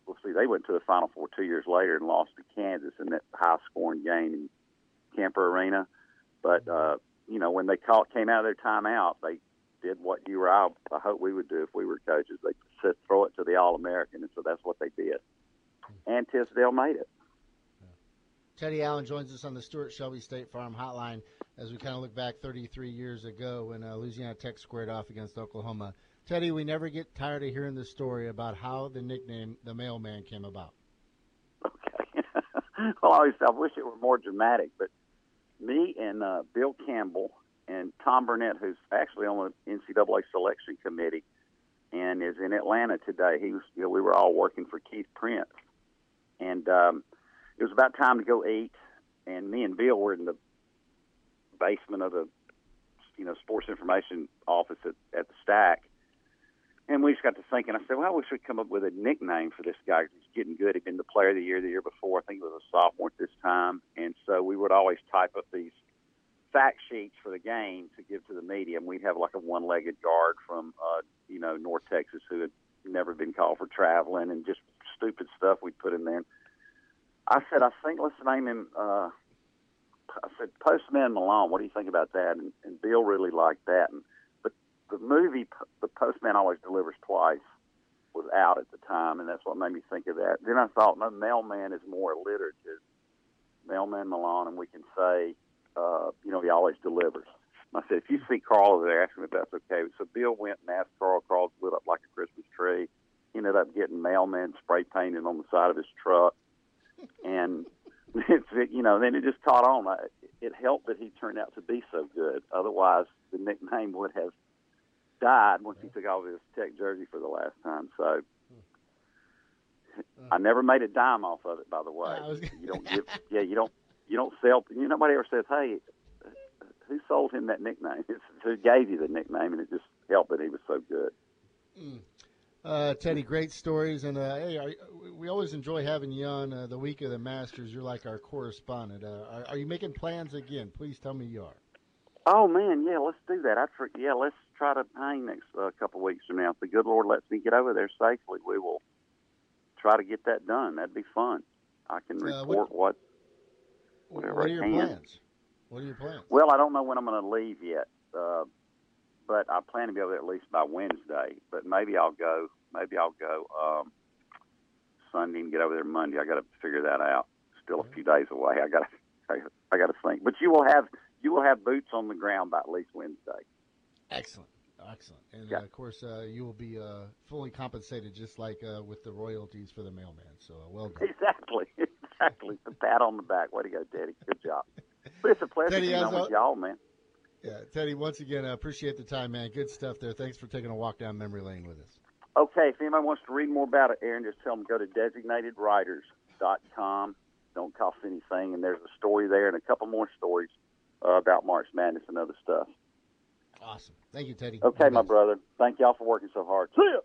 we'll see, they went to the Final Four 2 years later and lost to Kansas in that high-scoring game in Kemper Arena. But, when they came out of their timeout, they did what you or I hope we would do if we were coaches. They said throw it to the All-American, and so that's what they did. And Tisdale made it. Teddy Allen joins us on the Stuart Shelby State Farm Hotline as we kind of look back 33 years ago when Louisiana Tech squared off against Oklahoma. Teddy, we never get tired of hearing the story about how the nickname, the Mailman, came about. Okay. Well, I wish it were more dramatic, but me and Bill Campbell and Tom Burnett, who's actually on the NCAA selection committee and is in Atlanta today, he was, we were all working for Keith Prince. And, it was about time to go eat, and me and Bill were in the basement of the, sports information office at the Stack, and we just got to thinking. I said, "Well, I wish we'd come up with a nickname for this guy. He's getting good. He'd been the player of the year before. I think he was a sophomore at this time." And so we would always type up these fact sheets for the game to give to the media, and we'd have like a one-legged guard from, North Texas who had never been called for traveling and just stupid stuff we'd put in there. I said, I think let's name him, I said, Postman Malone, what do you think about that? And Bill really liked that. But the movie, The Postman Always Delivers Twice, was out at the time, and that's what made me think of that. Then I thought, no, Mailman is more alliterative. Mailman Malone, and we can say, he always delivers. And I said, if you see Carl over there, ask him if that's okay. So Bill went and asked Carl. Carl lit up like a Christmas tree. He ended up getting Mailman spray painted on the side of his truck. And, then it just caught on. It helped that he turned out to be so good. Otherwise, the nickname would have died once he took off his Tech jersey for the last time. So I never made a dime off of it, by the way. You don't sell. Nobody ever says, hey, who sold him that nickname? It's who gave you the nickname, and it just helped that he was so good. Teddy, great stories. And, we always enjoy having you on the week of the Masters. You're like our correspondent. Are you making plans again? Please tell me you are. Oh, man, yeah, let's do that. Let's try to hang next couple weeks from now. If the good Lord lets me get over there safely, we will try to get that done. That'd be fun. I can report what are your plans? What are your plans? Well, I don't know when I'm going to leave yet, but I plan to be over there at least by Wednesday. But maybe I'll go. Sunday and get over there Monday. I got to figure that out. Still a few days away. I got to think. But you will have boots on the ground by at least Wednesday. Excellent. And of course, you will be fully compensated, just like with the royalties for the Mailman. So well done. Exactly. The pat on the back. Way to go, Teddy. Good job. But it's a pleasure being with y'all, man. Yeah, Teddy, once again, I appreciate the time, man. Good stuff there. Thanks for taking a walk down memory lane with us. Okay, if anybody wants to read more about it, Aaron, just tell them go to designatedwriters.com. Don't cost anything, and there's a story there and a couple more stories about March Madness and other stuff. Awesome. Thank you, Teddy. Okay, my brother. Thank y'all for working so hard. See ya!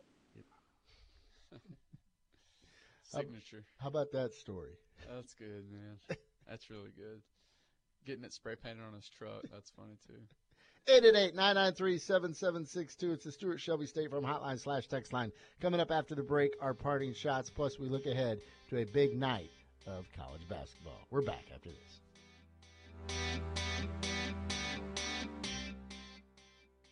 Signature. How about that story? That's good, man. That's really good. Getting it spray painted on his truck. That's funny, too. 888-993-7762. It's the Stuart Shelby State Farm Hotline /text line. Coming up after the break, our parting shots, plus we look ahead to a big night of college basketball. We're back after this.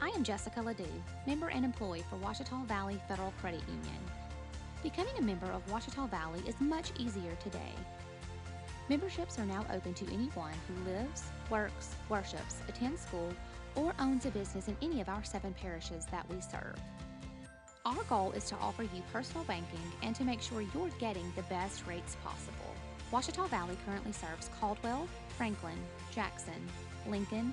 I'm Jessica Ledoux, member and employee for Ouachita Valley Federal Credit Union. Becoming a member of Ouachita Valley is much easier today. Memberships are now open to anyone who lives, works, worships, attends school, or owns a business in any of our 7 parishes that we serve. Our goal is to offer you personal banking and to make sure you're getting the best rates possible. Ouachita Valley currently serves Caldwell, Franklin, Jackson, Lincoln,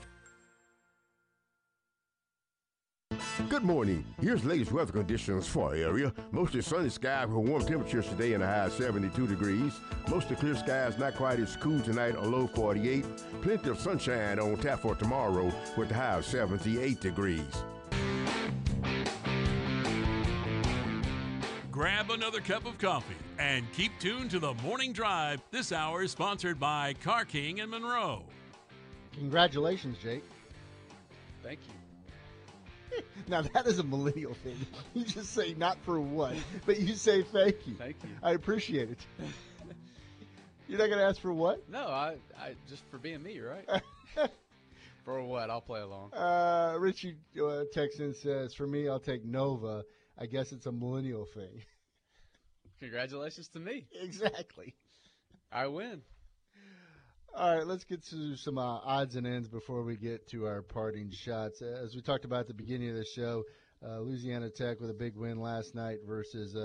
Good morning. Here's latest weather conditions for our area. Mostly sunny skies with warm temperatures today in the high 72 degrees. Mostly clear skies, not quite as cool tonight, a low 48. Plenty of sunshine on tap for tomorrow with the high of 78 degrees. Grab another cup of coffee and keep tuned to The Morning Drive. This hour is sponsored by Car King and Monroe. Congratulations, Jake. Thank you. Now, that is a millennial thing. You just say not for what, but you say thank you. Thank you. I appreciate it. You're not going to ask for what? No, I just for being me, right? For what? I'll play along. Richie texts in, says, for me, I'll take Nova. I guess it's a millennial thing. Congratulations to me. Exactly. I win. All right, let's get to some odds and ends before we get to our parting shots. As we talked about at the beginning of the show, Louisiana Tech with a big win last night versus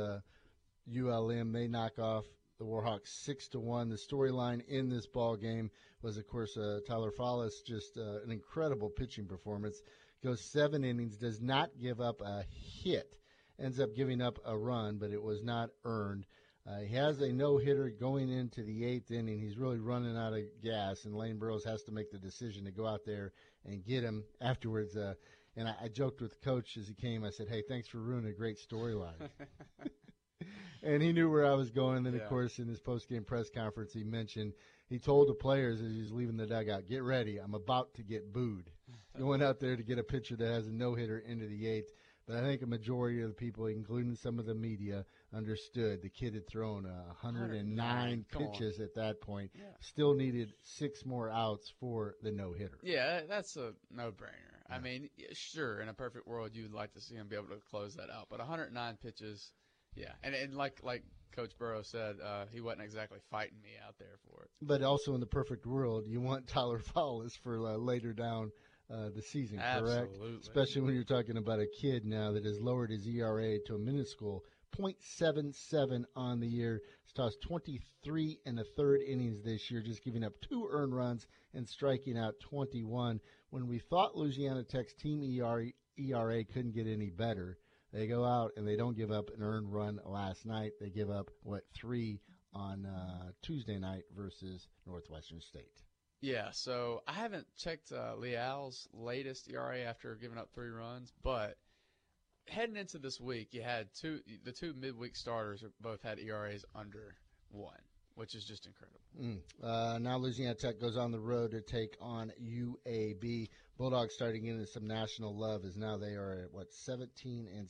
ULM. They knock off the Warhawks 6-1. The storyline in this ball game was, of course, Tyler Fallis, just an incredible pitching performance. Goes 7 innings, does not give up a hit. Ends up giving up a run, but it was not earned. He has a no-hitter going into the 8th inning. He's really running out of gas, and Lane Burroughs has to make the decision to go out there and get him afterwards. And I joked with Coach as he came. I said, hey, thanks for ruining a great storyline. And he knew where I was going. Then, of course, in his post-game press conference, he mentioned he told the players as he was leaving the dugout, get ready, I'm about to get booed. Going out there to get a pitcher that has a no-hitter into the 8th. But I think a majority of the people, including some of the media, understood the kid had thrown 109 pitches at that point. Yeah. Still needed 6 more outs for the no-hitter. Yeah, that's a no-brainer. Yeah. I mean, sure, in a perfect world, you'd like to see him be able to close that out. But 109 pitches, yeah. And like Coach Burroughs said, he wasn't exactly fighting me out there for it. But also in the perfect world, you want Tyler Fallis for later down the season, correct? Absolutely. Especially when you're talking about a kid now that has lowered his ERA to a minuscule 0.77 on the year. He's tossed 23 and a third innings this year, just giving up 2 earned runs and striking out 21. When we thought Louisiana Tech's team ERA couldn't get any better, they go out and they don't give up an earned run last night. They give up, 3 on Tuesday night versus Northwestern State. Yeah, so I haven't checked Leal's latest ERA after giving up 3 runs, but heading into this week, you had the two midweek starters both had ERAs under 1, which is just incredible. Now Louisiana Tech goes on the road to take on UAB. Bulldogs starting into some national love as now they are at 17-6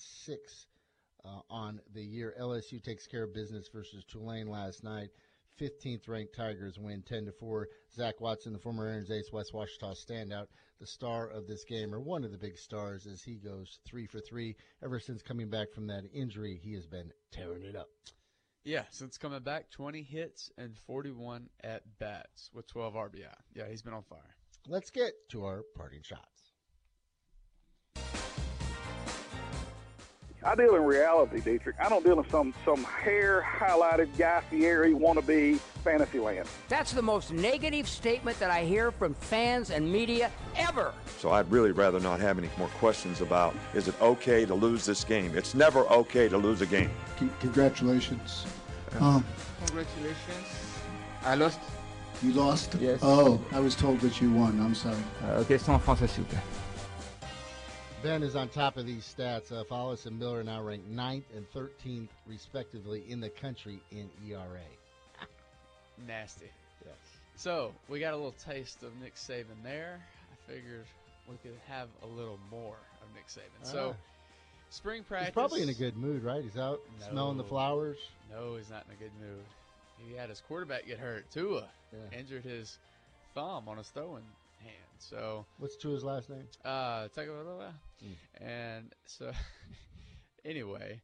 on the year. LSU takes care of business versus Tulane last night. 15th-ranked Tigers win 10-4. Zach Watson, the former Aaron's ace, West Washita standout, the star of this game, or one of the big stars, as he goes 3 for 3. Ever since coming back from that injury, he has been tearing it up. Yeah, since coming back, 20 hits and 41 at-bats with 12 RBI. Yeah, he's been on fire. Let's get to our parting shots. I deal in reality, Dietrich. I don't deal in some hair-highlighted Guy Fieri wannabe fantasy land. That's the most negative statement that I hear from fans and media ever. So I'd really rather not have any more questions about, is it okay to lose this game? It's never okay to lose a game. Congratulations. Congratulations. I lost. You lost? Yes. Oh, I was told that you won. I'm sorry. Okay, sans français, s'il vous plaît. Ben is on top of these stats. Fallis and Miller now ranked 9th and 13th, respectively, in the country in ERA. Nasty. Yes. So we got a little taste of Nick Saban there. I figured we could have a little more of Nick Saban. So spring practice. He's probably in a good mood, right? He's out smelling the flowers. No, he's not in a good mood. He had his quarterback get hurt. Tua injured his thumb on his throwing hand. So what's Tua's last name? And so anyway,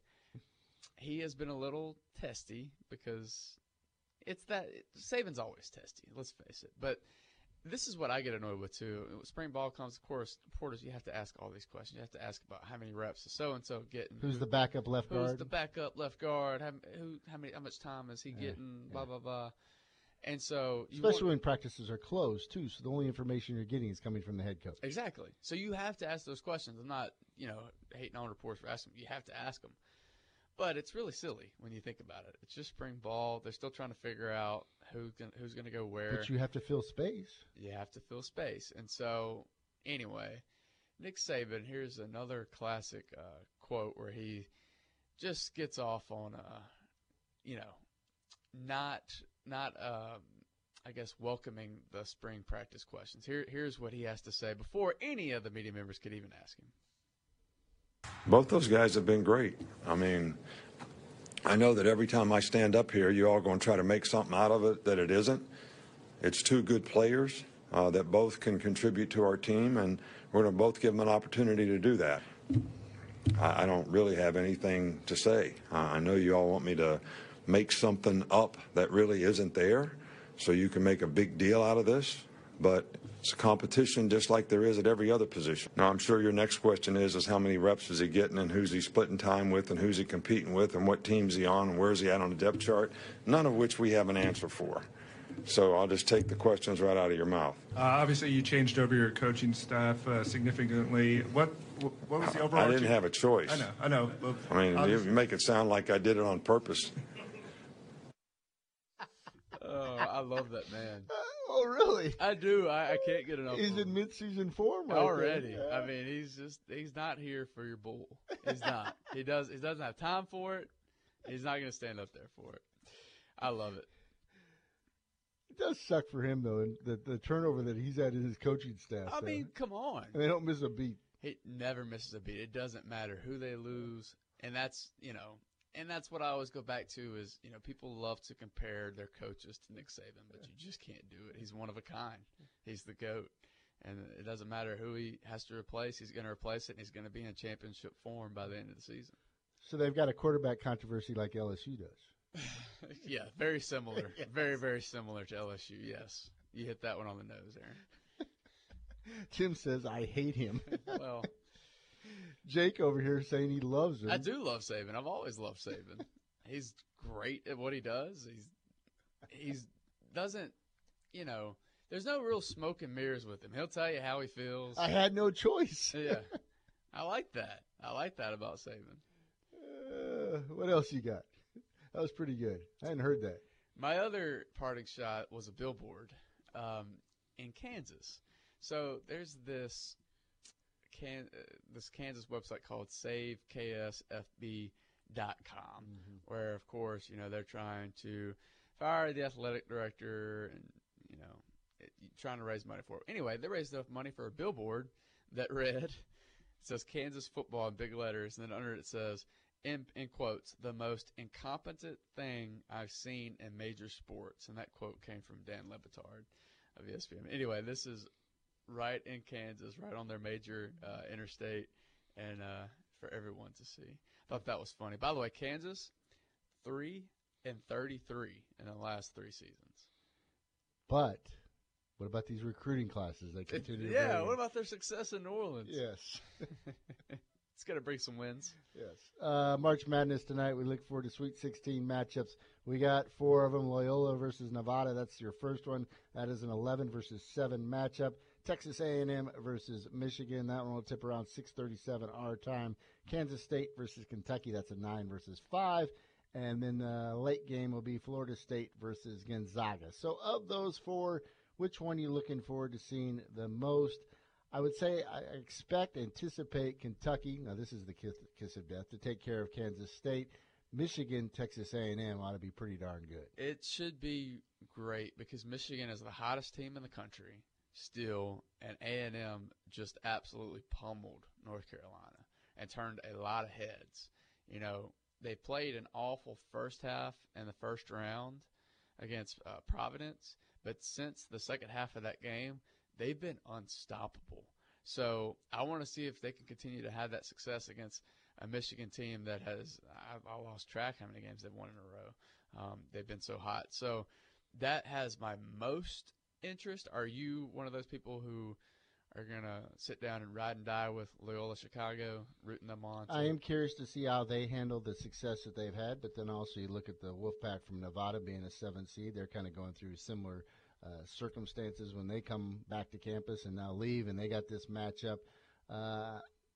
he has been a little testy because Saban's always testy, let's face it. But this is what I get annoyed with too. Spring ball comes, of course, reporters, you have to ask all these questions. You have to ask about how many reps is so-and-so getting. Who's the backup left guard? Who's the backup left guard? How much time is he getting? Blah, blah, blah. And so, especially when practices are closed too, so the only information you're getting is coming from the head coach. Exactly. So you have to ask those questions. I'm not, hating on reporters for asking them. You have to ask them, but it's really silly when you think about it. It's just spring ball. They're still trying to figure out who's going to go where. But you have to fill space. And so, anyway, Nick Saban. Here's another classic quote where he just gets off on, not welcoming the spring practice questions. Here's what he has to say before any of the media members could even ask him. Both those guys have been great. I mean, I know that every time I stand up here, you're all going to try to make something out of it that it isn't. It's two good players that both can contribute to our team, and we're going to both give them an opportunity to do that. I don't really have anything to say. I know you all want me to make something up that really isn't there so you can make a big deal out of this, but it's a competition just like there is at every other position. Now, I'm sure your next question is how many reps is he getting and who's he splitting time with and who's he competing with and what team's he on and where's he at on the depth chart, none of which we have an answer for. So I'll just take the questions right out of your mouth. Obviously, you changed over your coaching staff significantly. What was the overall? I didn't have a choice. I know. Well, I mean, obviously, you make it sound like I did it on purpose. Oh, I love that man. Oh, really? I do. I can't get enough. He's in mid-season form already. Yeah. I mean, he's not here for your bull. He's not. He doesn't have time for it. He's not going to stand up there for it. I love it. It does suck for him, though, and the turnover that he's had in his coaching staff. I mean, come on. And they don't miss a beat. He never misses a beat. It doesn't matter who they lose, and that's, and that's what I always go back to is, people love to compare their coaches to Nick Saban, but you just can't do it. He's one of a kind. He's the GOAT. And it doesn't matter who he has to replace. He's going to replace it, and he's going to be in championship form by the end of the season. So they've got a quarterback controversy like LSU does. Yeah, very similar. Yes. Very, very similar to LSU, yes. You hit that one on the nose, Aaron. Tim says, I hate him. Well, Jake over here saying he loves him. I do love Saban. I've always loved Saban. He's great at what he does. He's doesn't, there's no real smoke and mirrors with him. He'll tell you how he feels. I had no choice. Yeah. I like that. I like that about Saban. What else you got? That was pretty good. I hadn't heard that. My other parting shot was a billboard in Kansas. So there's this Kansas website called SaveKSFB.com, where, of course, they're trying to fire the athletic director and, trying to raise money for it. Anyway, they raised enough money for a billboard that read, it says Kansas football in big letters, and then under it says, in quotes, the most incompetent thing I've seen in major sports. And that quote came from Dan Le Batard of ESPN. Anyway, this is right in Kansas, right on their major interstate, and for everyone to see. I thought that was funny. By the way, Kansas, 3-33 in the last three seasons. But what about these recruiting classes that continue? Yeah, what about their success in New Orleans? Yes. It's going to bring some wins. Yes. March Madness tonight. We look forward to Sweet 16 matchups. We got four of them. Loyola versus Nevada. That's your first one. That is an 11-7 matchup. Texas A&M versus Michigan. That one will tip around 6:37 our time. Kansas State versus Kentucky. That's a 9-5. And then the late game will be Florida State versus Gonzaga. So of those four, which one are you looking forward to seeing the most? I would say I anticipate Kentucky. Now this is the kiss of death to take care of Kansas State. Michigan, Texas A&M ought to be pretty darn good. It should be great because Michigan is the hottest team in the country. Still, and A&M just absolutely pummeled North Carolina and turned a lot of heads. They played an awful first half in the first round against Providence, but since the second half of that game, they've been unstoppable. So I want to see if they can continue to have that success against a Michigan team that has – I lost track how many games they've won in a row. They've been so hot. So that has my most interest. Are you one of those people who are going to sit down and ride and die with Loyola Chicago, rooting them on. I am curious to see how they handle the success that they've had, but then also you look at the Wolfpack from Nevada being a 7 seed. They're kind of going through similar circumstances when they come back to campus and now leave, and they got this matchup.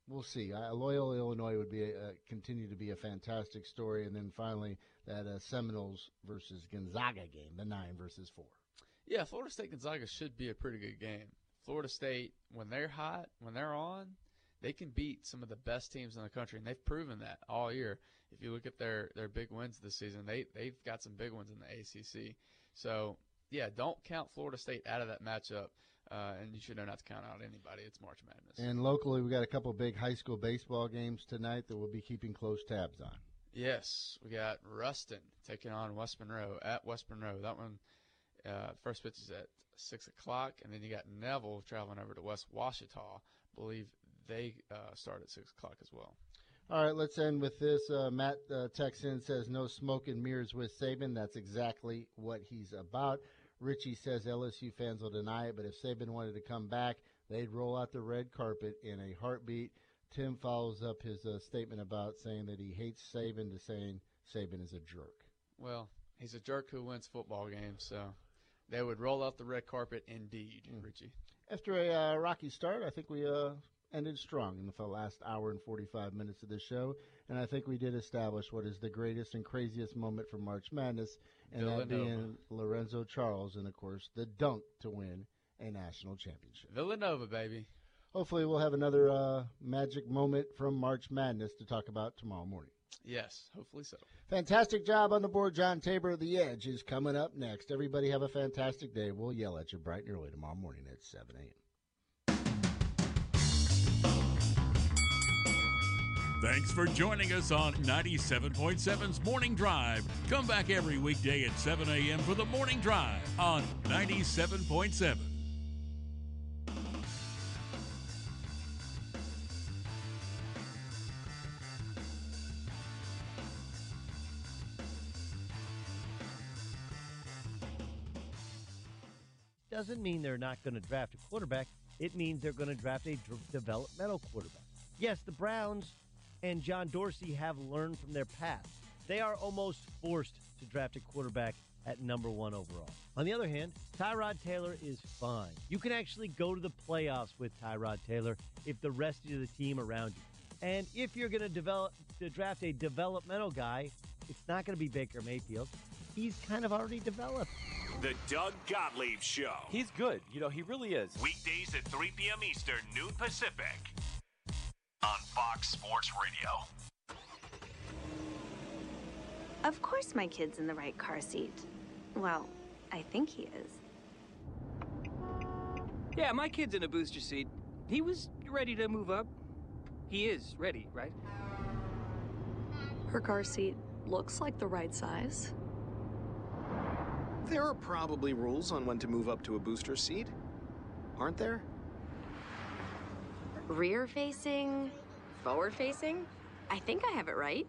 We'll see. Loyola, Illinois would be continue to be a fantastic story. And then finally, that Seminoles versus Gonzaga game, the 9 versus 4. Yeah, Florida State-Gonzaga should be a pretty good game. Florida State, when they're hot, when they're on, they can beat some of the best teams in the country, and they've proven that all year. If you look at their big wins this season, they've got some big ones in the ACC. So, yeah, don't count Florida State out of that matchup. And you should know not to count out anybody. It's March Madness. And locally, we've got a couple of big high school baseball games tonight that we'll be keeping close tabs on. Yes, we got Ruston taking on West Monroe at West Monroe. That one, first pitch is at 6 o'clock. And then you got Neville traveling over to West Washita. I believe they start at 6 o'clock as well. All right, let's end with this. Matt texts in, says, no smoke and mirrors with Saban. That's exactly what he's about. Richie says LSU fans will deny it, but if Saban wanted to come back, they'd roll out the red carpet in a heartbeat. Tim follows up his statement about saying that he hates Saban to saying Saban is a jerk. Well, he's a jerk who wins football games, so they would roll out the red carpet indeed, Richie. After a rocky start, I think we ended strong in the last hour and 45 minutes of the show, and I think we did establish what is the greatest and craziest moment for March Madness, and Villanova. That being Lorenzo Charles and, of course, the dunk to win a national championship. Villanova, baby. Hopefully we'll have another magic moment from March Madness to talk about tomorrow morning. Yes, hopefully so. Fantastic job on the board, John Tabor. The Edge is coming up next. Everybody have a fantastic day. We'll yell at you bright and early tomorrow morning at 7 a.m. Thanks for joining us on 97.7's Morning Drive. Come back every weekday at 7 a.m. for the Morning Drive on 97.7. Doesn't mean they're not going to draft a quarterback. It means they're going to draft a developmental quarterback. Yes, the Browns and John Dorsey have learned from their past. They are almost forced to draft a quarterback at number 1 overall. On the other hand, Tyrod Taylor is fine. You can actually go to the playoffs with Tyrod Taylor if the rest of the team around you. And if you're going to draft a developmental guy, it's not going to be Baker Mayfield. He's kind of already developed. The Doug Gottlieb Show. He's good. You know, he really is. Weekdays at 3 p.m. Eastern, noon Pacific. On Fox Sports Radio. Of course my kid's in the right car seat. Well, I think he is. Yeah, my kid's in a booster seat. He was ready to move up. He is ready, right? Her car seat looks like the right size. There are probably rules on when to move up to a booster seat, aren't there? Rear-facing, forward-facing? I think I have it right.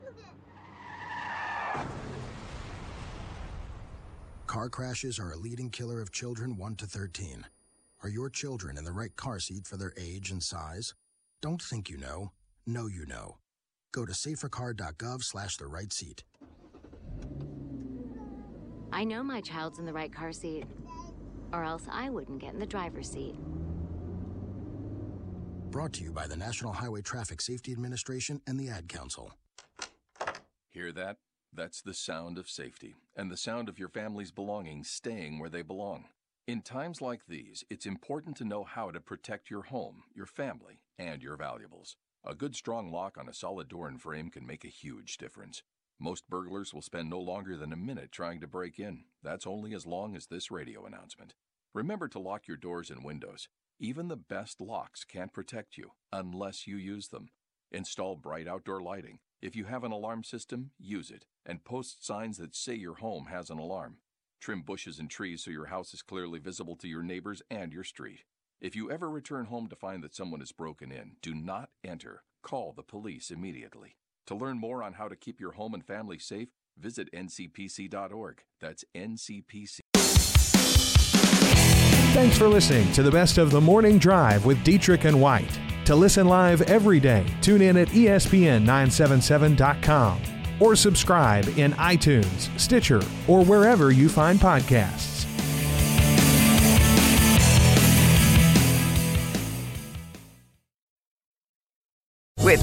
Car crashes are a leading killer of children 1 to 13. Are your children in the right car seat for their age and size? Don't think you know. Know you know. Go to safercar.gov/the right seat. I know my child's in the right car seat, or else I wouldn't get in the driver's seat. Brought to you by the National Highway Traffic Safety Administration and the Ad Council. Hear that? That's the sound of safety, and the sound of your family's belongings staying where they belong. In times like these, it's important to know how to protect your home, your family, and your valuables. A good strong lock on a solid door and frame can make a huge difference. Most burglars will spend no longer than a minute trying to break in. That's only as long as this radio announcement. Remember to lock your doors and windows. Even the best locks can't protect you unless you use them. Install bright outdoor lighting. If you have an alarm system, use it, and post signs that say your home has an alarm. Trim bushes and trees so your house is clearly visible to your neighbors and your street. If you ever return home to find that someone is broken in, do not enter. Call the police immediately. To learn more on how to keep your home and family safe, visit ncpc.org. That's ncpc. Thanks for listening to the best of the Morning Drive with Dietrich and White. To listen live every day, tune in at ESPN977.com or subscribe in iTunes, Stitcher, or wherever you find podcasts. With